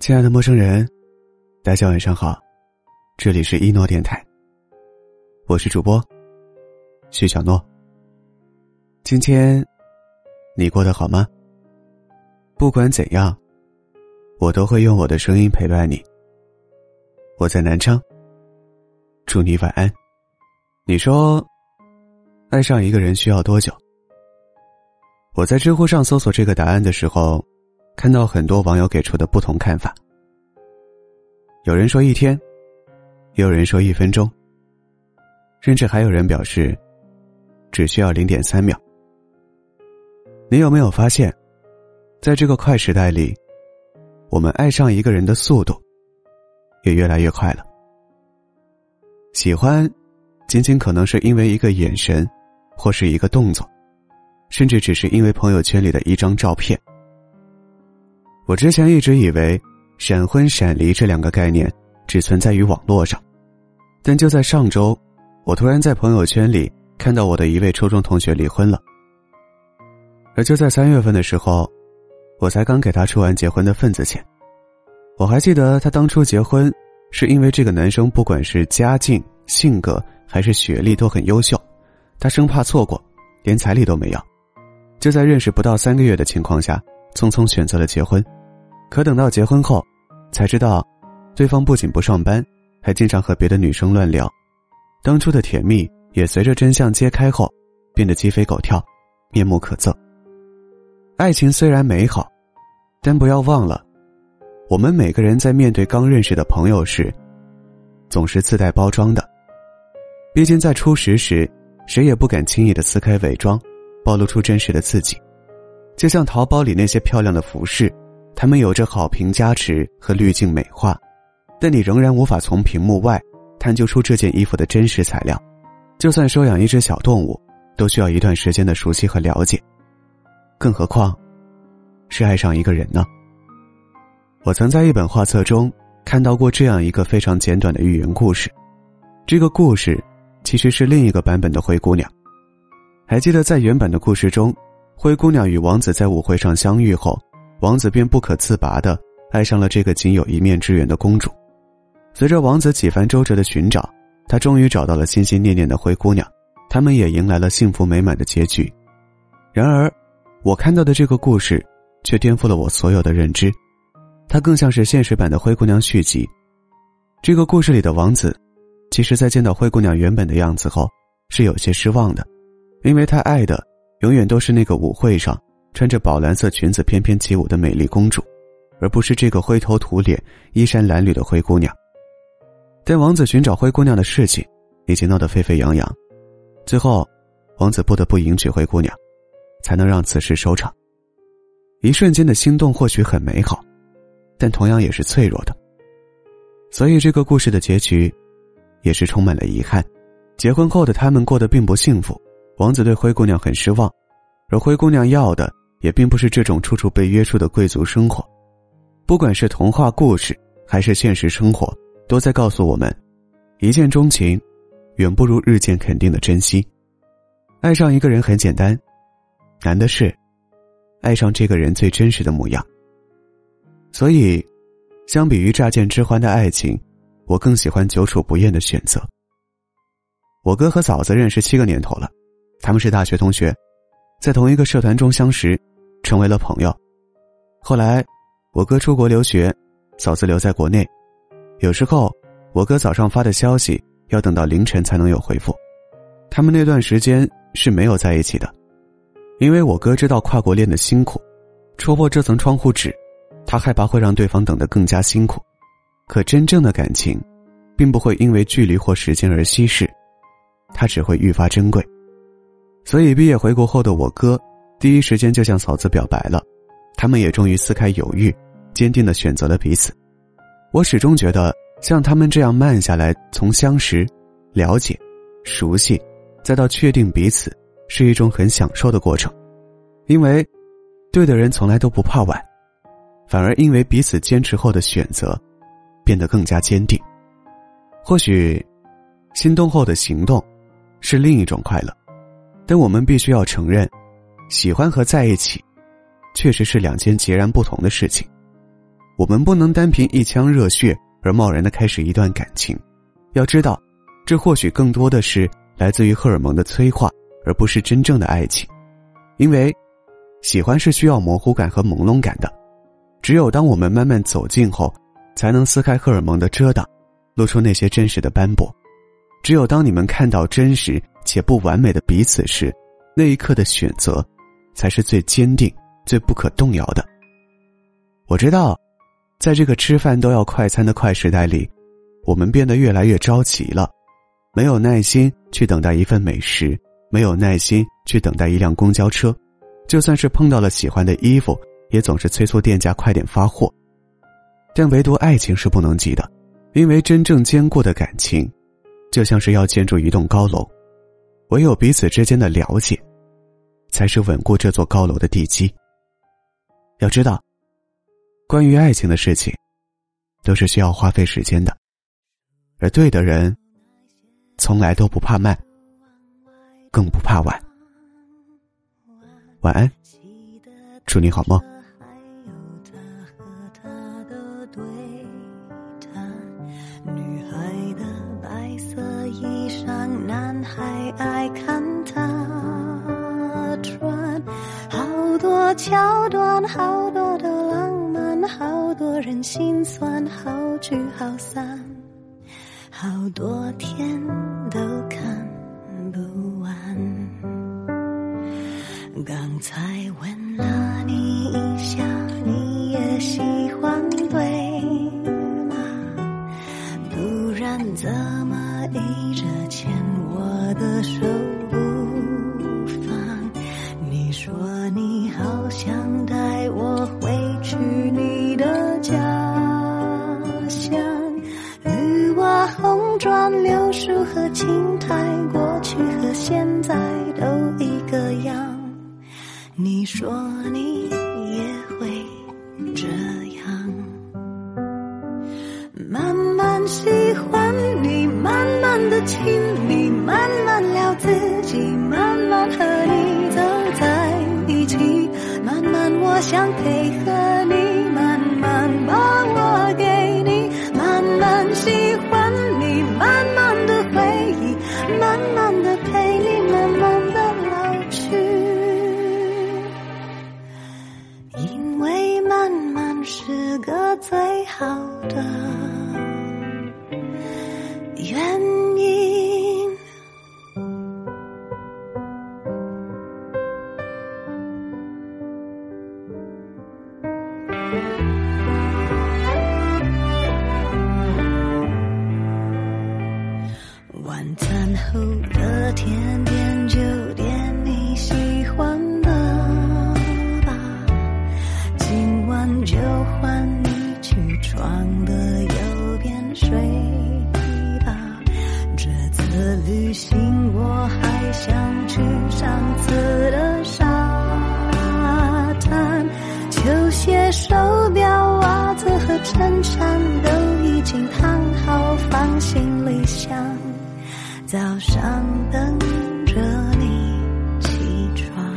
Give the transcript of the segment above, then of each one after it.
亲爱的陌生人，大家晚上好，这里是一诺电台，我是主播徐小诺。今天你过得好吗？不管怎样，我都会用我的声音陪伴你。我在南昌，祝你晚安。你说爱上一个人需要多久？我在知乎上搜索这个答案的时候，看到很多网友给出的不同看法。有人说1天，也有人说1分钟，甚至还有人表示只需要 0.3 秒。你有没有发现，在这个快时代里，我们爱上一个人的速度也越来越快了。喜欢仅仅可能是因为一个眼神，或是一个动作，甚至只是因为朋友圈里的一张照片。我之前一直以为闪婚闪离这两个概念只存在于网络上，但就在上周，我突然在朋友圈里看到我的一位初中同学离婚了。而就在3月份的时候，我才刚给他出完结婚的份子钱。我还记得他当初结婚是因为这个男生不管是家境、性格还是学历都很优秀，他生怕错过，连彩礼都没要，就在认识不到3个月的情况下匆匆选择了结婚。可等到结婚后才知道，对方不仅不上班，还经常和别的女生乱聊。当初的甜蜜也随着真相揭开后变得鸡飞狗跳，面目可憎。爱情虽然美好，但不要忘了，我们每个人在面对刚认识的朋友时总是自带包装的。毕竟在初识时，谁也不敢轻易地撕开伪装，暴露出真实的自己。就像淘宝里那些漂亮的服饰，他们有着好评加持和滤镜美化，但你仍然无法从屏幕外探究出这件衣服的真实材料。就算收养一只小动物，都需要一段时间的熟悉和了解，更何况是爱上一个人呢？我曾在一本画册中看到过这样一个非常简短的寓言故事。这个故事其实是另一个版本的灰姑娘。还记得在原版的故事中，灰姑娘与王子在舞会上相遇后，王子便不可自拔地爱上了这个仅有一面之缘的公主。随着王子几番周折的寻找，他终于找到了心心念念的灰姑娘，他们也迎来了幸福美满的结局。然而我看到的这个故事却颠覆了我所有的认知，它更像是现实版的灰姑娘续集。这个故事里的王子其实在见到灰姑娘原本的样子后是有些失望的，因为他爱的永远都是那个舞会上穿着宝蓝色裙子翩翩起舞的美丽公主，而不是这个灰头土脸、衣衫褴褛的灰姑娘。但王子寻找灰姑娘的事情已经闹得沸沸扬扬，最后王子不得不迎娶灰姑娘，才能让此事收场。一瞬间的心动或许很美好，但同样也是脆弱的。所以这个故事的结局也是充满了遗憾。结婚后的他们过得并不幸福，王子对灰姑娘很失望，而灰姑娘要的也并不是这种处处被约束的贵族生活。不管是童话故事还是现实生活，都在告诉我们，一见钟情远不如日渐肯定的珍惜。爱上一个人很简单，难的是爱上这个人最真实的模样。所以相比于乍见之欢的爱情，我更喜欢久处不厌的选择。我哥和嫂子认识7个年头了，他们是大学同学，在同一个社团中相识，成为了朋友。后来我哥出国留学，嫂子留在国内，有时候我哥早上发的消息要等到凌晨才能有回复。他们那段时间是没有在一起的，因为我哥知道跨国恋的辛苦，戳破这层窗户纸，他害怕会让对方等得更加辛苦。可真正的感情并不会因为距离或时间而稀释，它只会愈发珍贵。所以毕业回国后的我哥第一时间就向嫂子表白了，他们也终于撕开犹豫，坚定地选择了彼此。我始终觉得像他们这样慢下来，从相识、了解、熟悉再到确定彼此，是一种很享受的过程。因为对的人从来都不怕晚，反而因为彼此坚持后的选择变得更加坚定。或许心动后的行动是另一种快乐，但我们必须要承认，喜欢和在一起确实是2件截然不同的事情。我们不能单凭一腔热血而贸然地开始一段感情。要知道，这或许更多的是来自于荷尔蒙的催化，而不是真正的爱情。因为喜欢是需要模糊感和朦胧感的，只有当我们慢慢走近后，才能撕开荷尔蒙的遮挡，露出那些真实的斑驳。只有当你们看到真实且不完美的彼此时，那一刻的选择才是最坚定、最不可动摇的。我知道，在这个吃饭都要快餐的快时代里，我们变得越来越着急了，没有耐心去等待一份美食，没有耐心去等待一辆公交车，就算是碰到了喜欢的衣服，也总是催促店家快点发货。但唯独爱情是不能急的，因为真正坚固的感情就像是要建筑一栋高楼，唯有彼此之间的了解才是稳固这座高楼的地基。要知道，关于爱情的事情都是需要花费时间的，而对的人从来都不怕慢，更不怕晚。晚安，祝你好梦。男孩爱看她穿，好多桥段，好多的浪漫，好多人心酸，好聚好散，好多天都看不完。刚才吻了你一下，你也喜欢对吗？不然怎么一直牵我的手不放？你说你好想带我回去你的家乡，雨过红砖，柳树和青苔，过去和现在都一个样。你说你也会这样，慢慢喜欢你，慢慢的亲你，慢慢聊自己，慢慢和你走在一起，慢慢我想配合你，慢慢把我给你，慢慢喜欢你，慢慢的回忆，慢慢的陪你，慢慢的老去。是个最好的原因。晚餐后的甜点就点你喜欢就换你去床的右边睡吧，这次旅行我还想去上次的沙滩，球鞋、手表、袜子和衬衫都已经烫好放行李箱，早上等着你起床。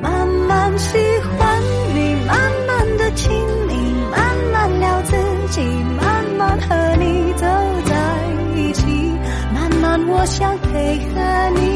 慢慢喜欢你，慢慢的亲你，慢慢聊自己，慢慢和你走在一起，慢慢我想配合你。